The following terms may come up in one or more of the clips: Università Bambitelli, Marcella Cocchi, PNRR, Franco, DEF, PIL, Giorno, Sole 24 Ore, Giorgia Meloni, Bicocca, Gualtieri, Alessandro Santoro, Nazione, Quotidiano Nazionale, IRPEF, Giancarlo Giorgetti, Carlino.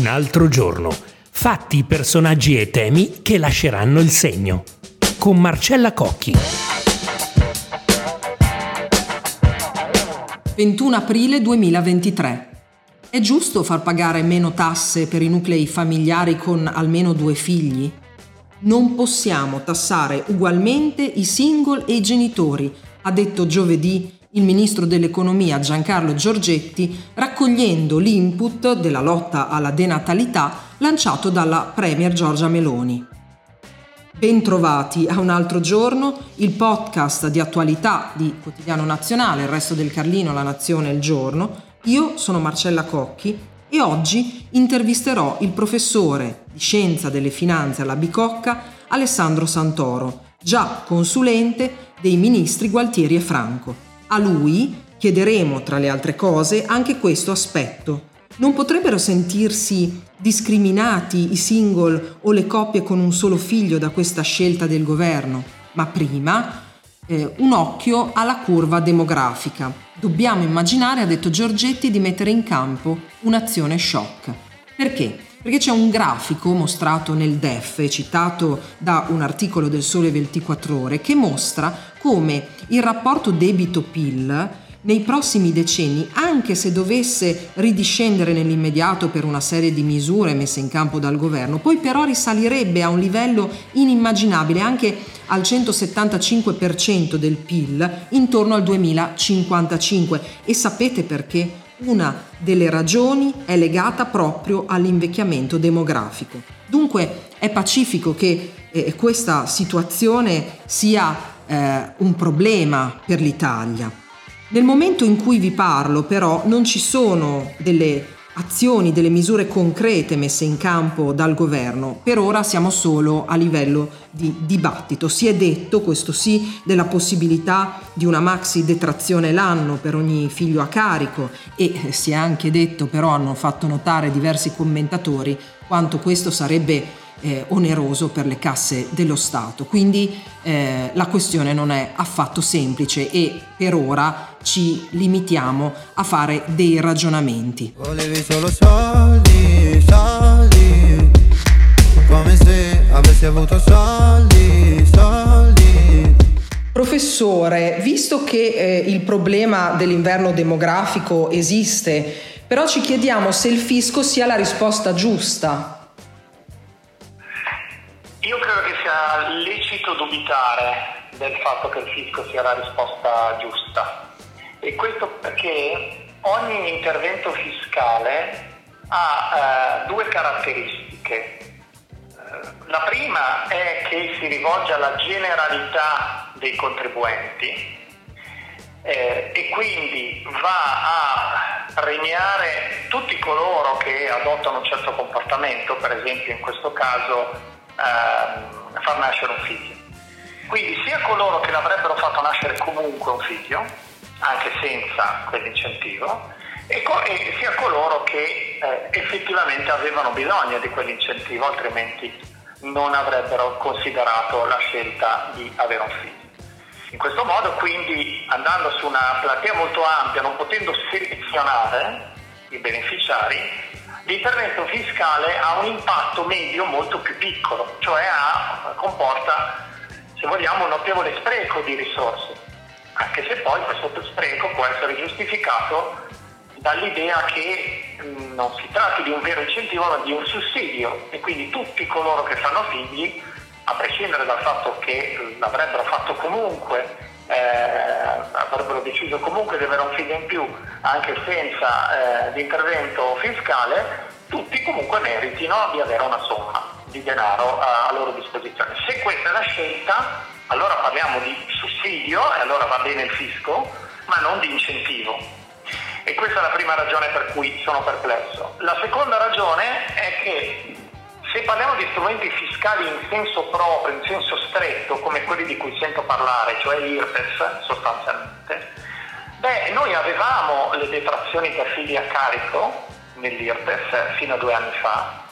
Un altro giorno. Fatti, personaggi e temi che lasceranno il segno. Con Marcella Cocchi. 21 aprile 2023. È giusto far pagare meno tasse per i nuclei familiari con almeno 2 figli? Non possiamo tassare ugualmente i single e i genitori, ha detto giovedì il ministro dell'economia Giancarlo Giorgetti, raccogliendo l'input della lotta alla denatalità lanciato dalla premier Giorgia Meloni. Bentrovati a Un altro giorno, il podcast di attualità di Quotidiano Nazionale, Il Resto del Carlino, La Nazione e Il Giorno. Io sono Marcella Cocchi e oggi intervisterò il professore di Scienza delle Finanze alla Bicocca Alessandro Santoro, già consulente dei ministri Gualtieri e Franco. A lui chiederemo, tra le altre cose, anche questo aspetto. Non potrebbero sentirsi discriminati i single o le coppie con un solo figlio da questa scelta del governo? Ma prima, un occhio alla curva demografica. Dobbiamo immaginare, ha detto Giorgetti, di mettere in campo un'azione shock. Perché? Perché c'è un grafico mostrato nel DEF, citato da un articolo del Sole 24 Ore, che mostra come il rapporto debito-PIL nei prossimi decenni, anche se dovesse ridiscendere nell'immediato per una serie di misure messe in campo dal governo, poi però risalirebbe a un livello inimmaginabile, anche al 175% del PIL, intorno al 2055. E sapete perché? Una delle ragioni è legata proprio all'invecchiamento demografico. Dunque è pacifico che questa situazione sia un problema per l'Italia. Nel momento in cui vi parlo, però, non ci sono delle azioni, delle misure concrete messe in campo dal governo. Per ora siamo solo a livello di dibattito. Si è detto, questo sì, della possibilità di una maxi detrazione l'anno per ogni figlio a carico e si è anche detto, però hanno fatto notare diversi commentatori, quanto questo sarebbe oneroso per le casse dello Stato. Quindi la questione non è affatto semplice e per ora ci limitiamo a fare dei ragionamenti. Volevi solo soldi, soldi, come se avessi avuto soldi, soldi. Professore, visto che il problema dell'inverno demografico esiste, però ci chiediamo se il fisco sia la risposta giusta. Io credo che sia lecito dubitare del fatto che il fisco sia la risposta giusta, e questo perché ogni intervento fiscale ha due caratteristiche. La prima è che si rivolge alla generalità dei contribuenti e quindi va a premiare tutti coloro che adottano un certo comportamento, per esempio in questo caso far nascere un figlio. Quindi sia coloro che l'avrebbero fatto nascere comunque un figlio, anche senza quell'incentivo, e sia coloro che effettivamente avevano bisogno di quell'incentivo, altrimenti non avrebbero considerato la scelta di avere un figlio. In questo modo, quindi, andando su una platea molto ampia, non potendo selezionare i beneficiari, l'intervento fiscale ha un impatto medio molto più piccolo, cioè comporta, se vogliamo, un notevole spreco di risorse, anche se poi questo spreco può essere giustificato dall'idea che non si tratti di un vero incentivo ma di un sussidio, e quindi tutti coloro che fanno figli, a prescindere dal fatto che l'avrebbero fatto comunque, avrebbero deciso comunque di avere un figlio in più anche senza l'intervento fiscale, tutti comunque meritino di avere una somma di denaro a loro disposizione. Se questa è la scelta, allora parliamo di sussidio e allora va bene il fisco, ma non di incentivo. E questa è la prima ragione per cui sono perplesso. La seconda ragione è che se parliamo di strumenti fiscali in senso proprio, in senso stretto, come quelli di cui sento parlare, cioè l'IRPEF sostanzialmente, noi avevamo le detrazioni per figli a carico nell'IRPEF fino a 2 anni fa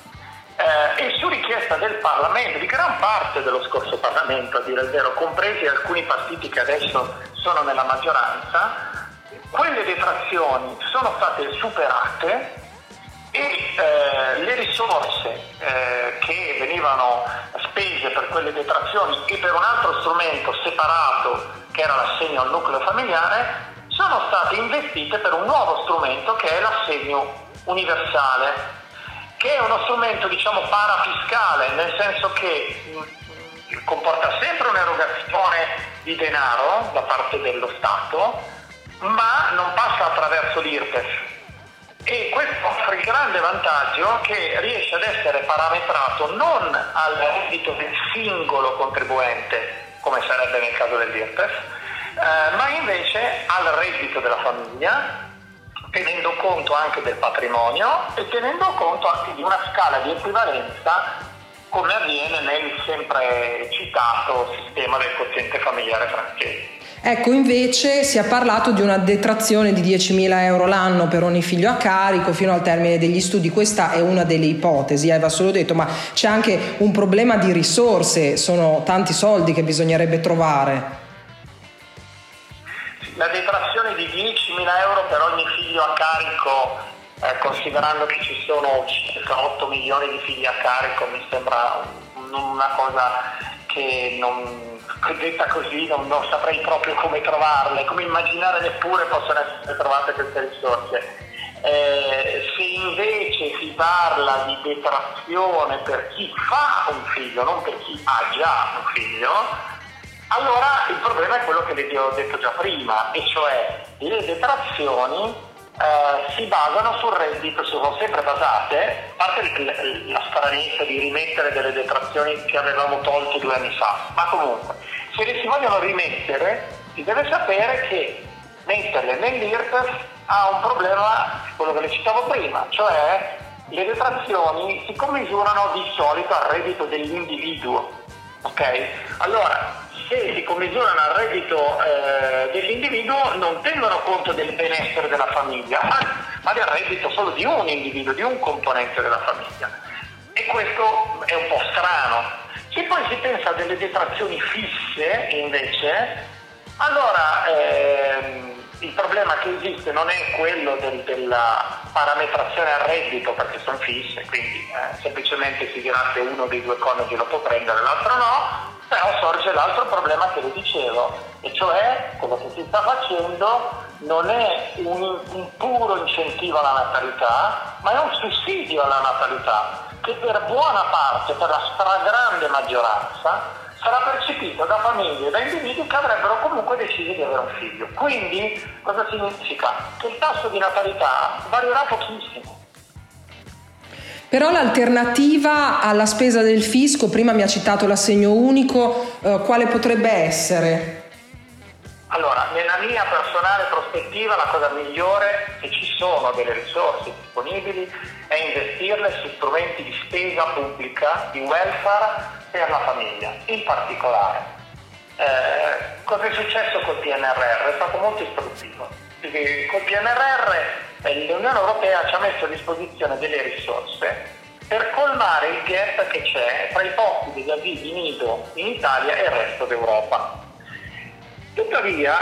e su richiesta del Parlamento, di gran parte dello scorso Parlamento, a dire il vero, compresi alcuni partiti che adesso sono nella maggioranza, quelle detrazioni sono state superate. e le risorse che venivano spese per quelle detrazioni e per un altro strumento separato che era l'assegno al nucleo familiare sono state investite per un nuovo strumento che è l'assegno universale, che è uno strumento diciamo parafiscale, nel senso che comporta sempre un'erogazione di denaro da parte dello Stato, ma non passa attraverso l'IRPEF. E questo offre il grande vantaggio che riesce ad essere parametrato non al reddito del singolo contribuente, come sarebbe nel caso dell'IRPEF, ma invece al reddito della famiglia, tenendo conto anche del patrimonio e tenendo conto anche di una scala di equivalenza come avviene nel sempre citato sistema del quoziente familiare francese. Ecco, invece si è parlato di una detrazione di 10.000 euro l'anno per ogni figlio a carico fino al termine degli studi. Questa è una delle ipotesi, aveva solo detto, ma c'è anche un problema di risorse, sono tanti soldi che bisognerebbe trovare. La detrazione di 10.000 euro per ogni figlio a carico, considerando che ci sono circa 8 milioni di figli a carico, mi sembra una cosa che non... detta così non saprei proprio come trovarle, come immaginare neppure possono essere trovate queste risorse. Se invece si parla di detrazione per chi fa un figlio, non per chi ha già un figlio, allora il problema è quello che vi ho detto già prima, e cioè le detrazioni si basano sul reddito, sono sempre basate, a parte la stranezza di rimettere delle detrazioni che avevamo tolto 2 anni fa, ma comunque se le si vogliono rimettere si deve sapere che metterle nell'IRPEF ha un problema, quello che le citavo prima, cioè le detrazioni si commisurano di solito al reddito dell'individuo, ok? Allora se si commisurano al reddito dell'individuo non tengono conto del benessere della famiglia, ma del reddito solo di un individuo, di un componente della famiglia. E questo è un po' strano. Se poi si pensa a delle detrazioni fisse, invece, allora il problema che esiste non è quello della parametrazione al reddito, perché sono fisse, quindi semplicemente si dirà se uno dei due coniugi lo può prendere, l'altro no. Però sorge l'altro problema che vi dicevo, e cioè quello che si sta facendo non è un puro incentivo alla natalità, ma è un sussidio alla natalità che per buona parte, per la stragrande maggioranza, sarà percepito da famiglie e da individui che avrebbero comunque deciso di avere un figlio. Quindi cosa significa? Che il tasso di natalità varierà pochissimo. Però l'alternativa alla spesa del fisco, prima mi ha citato l'assegno unico, quale potrebbe essere? Allora, nella mia personale prospettiva la cosa migliore, se ci sono delle risorse disponibili, è investirle su strumenti di spesa pubblica, di welfare per la famiglia. In particolare, cosa è successo col PNRR? È stato molto istruttivo. Perché col PNRR l'Unione Europea ci ha messo a disposizione delle risorse per colmare il gap che c'è tra i posti degli avvisi nido in Italia e il resto d'Europa. Tuttavia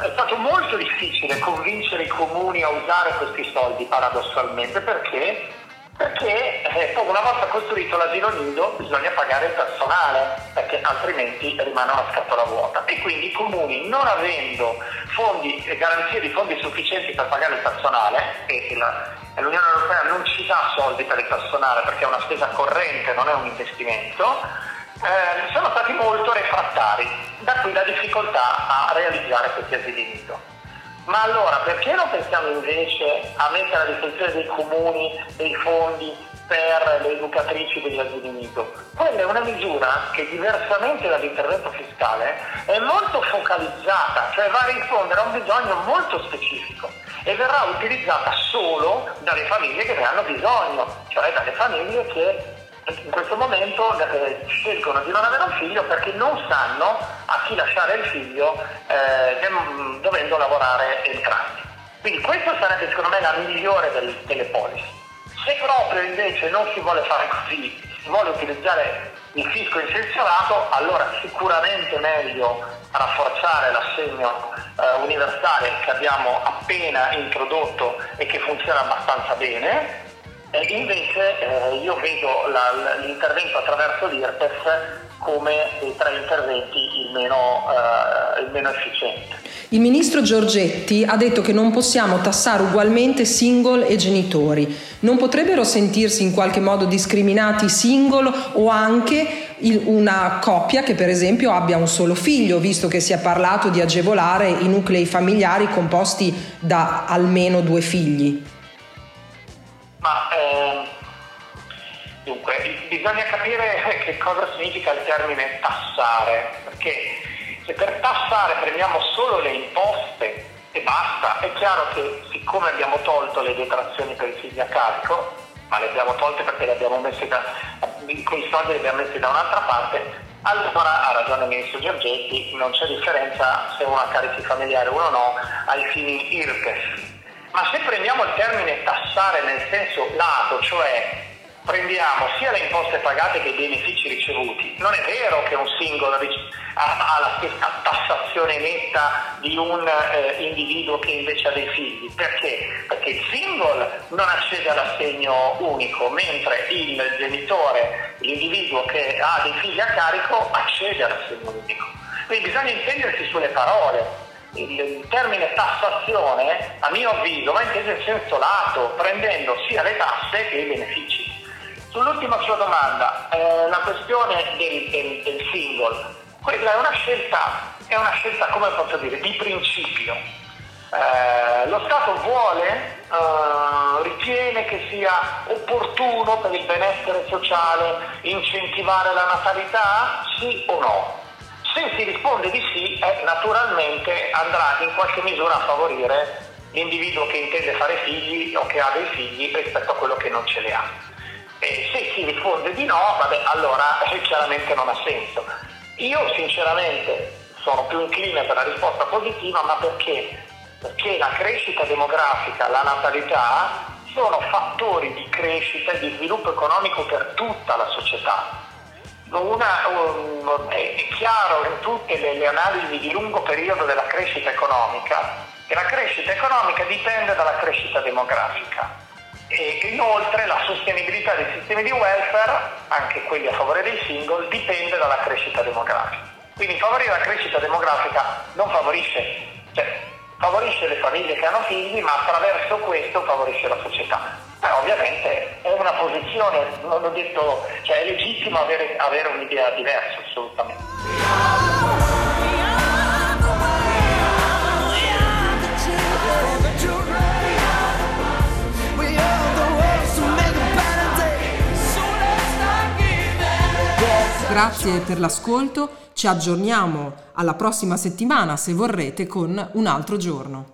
è stato molto difficile convincere i comuni a usare questi soldi, paradossalmente, perché una volta costruito l'asilo nido bisogna pagare il personale, perché altrimenti rimane una scatola vuota, e quindi i comuni, non avendo fondi e garanzie di fondi sufficienti per pagare il personale, e l'Unione Europea non ci dà soldi per il personale perché è una spesa corrente, non è un investimento, sono stati molto refrattari, da qui la difficoltà a realizzare questi asili nido. Ma allora perché non pensiamo invece a mettere a disposizione dei comuni dei fondi per le educatrici degli asili nido? Quella è una misura che, diversamente dall'intervento fiscale, è molto focalizzata, cioè va a rispondere a un bisogno molto specifico e verrà utilizzata solo dalle famiglie che ne hanno bisogno, cioè dalle famiglie che in questo momento scelgono di non avere un figlio perché non sanno a chi lasciare il figlio dovendo lavorare entrambi. Quindi questa sarebbe secondo me la migliore delle policy. Se proprio invece non si vuole fare così, si vuole utilizzare il fisco incentivato, allora sicuramente meglio rafforzare l'assegno universale che abbiamo appena introdotto e che funziona abbastanza bene, Invece io vedo l'intervento attraverso l'IRPEF come dei tre interventi il meno efficiente. Il ministro Giorgetti ha detto che non possiamo tassare ugualmente single e genitori. Non potrebbero sentirsi in qualche modo discriminati single o anche una coppia che per esempio abbia un solo figlio, visto che si è parlato di agevolare i nuclei familiari composti da almeno 2 figli? Dunque, bisogna capire che cosa significa il termine tassare, perché se per tassare prendiamo solo le imposte e basta, è chiaro che siccome abbiamo tolto le detrazioni per i figli a carico, ma le abbiamo tolte perché le abbiamo messe quei soldi li abbiamo messi da un'altra parte, allora ha ragione il ministro Giorgetti, non c'è differenza se uno ha carichi familiari o uno no, ai fini IRPEF. Ma se prendiamo il termine tassare nel senso lato, cioè prendiamo sia le imposte pagate che i benefici ricevuti, non è vero che un singolo ha la stessa tassazione netta di un individuo che invece ha dei figli. Perché? Perché il single non accede all'assegno unico, mentre il genitore, l'individuo che ha dei figli a carico, accede all'assegno unico. Quindi bisogna intendersi sulle parole. Il termine tassazione, a mio avviso, va inteso in senso lato, prendendo sia le tasse che i benefici. Sull'ultima sua domanda, la questione del single, quella è una scelta, come posso dire, di principio. Lo Stato ritiene che sia opportuno per il benessere sociale incentivare la natalità, sì o no? Se si risponde di sì, naturalmente andrà in qualche misura a favorire l'individuo che intende fare figli o che ha dei figli rispetto a quello che non ce li ha. E se si risponde di no, allora chiaramente non ha senso. Io sinceramente sono più incline per la risposta positiva, ma perché? Perché la crescita demografica, la natalità, sono fattori di crescita e di sviluppo economico per tutta la società. È chiaro in tutte le analisi di lungo periodo della crescita economica che la crescita economica dipende dalla crescita demografica e inoltre la sostenibilità dei sistemi di welfare, anche quelli a favore dei single, dipende dalla crescita demografica. Quindi favorire la crescita demografica non favorisce, favorisce le famiglie che hanno figli, ma attraverso questo favorisce la società. Ovviamente è una posizione, non ho detto, è legittimo avere un'idea diversa, assolutamente. Grazie per l'ascolto, ci aggiorniamo alla prossima settimana, se vorrete, con Un altro giorno.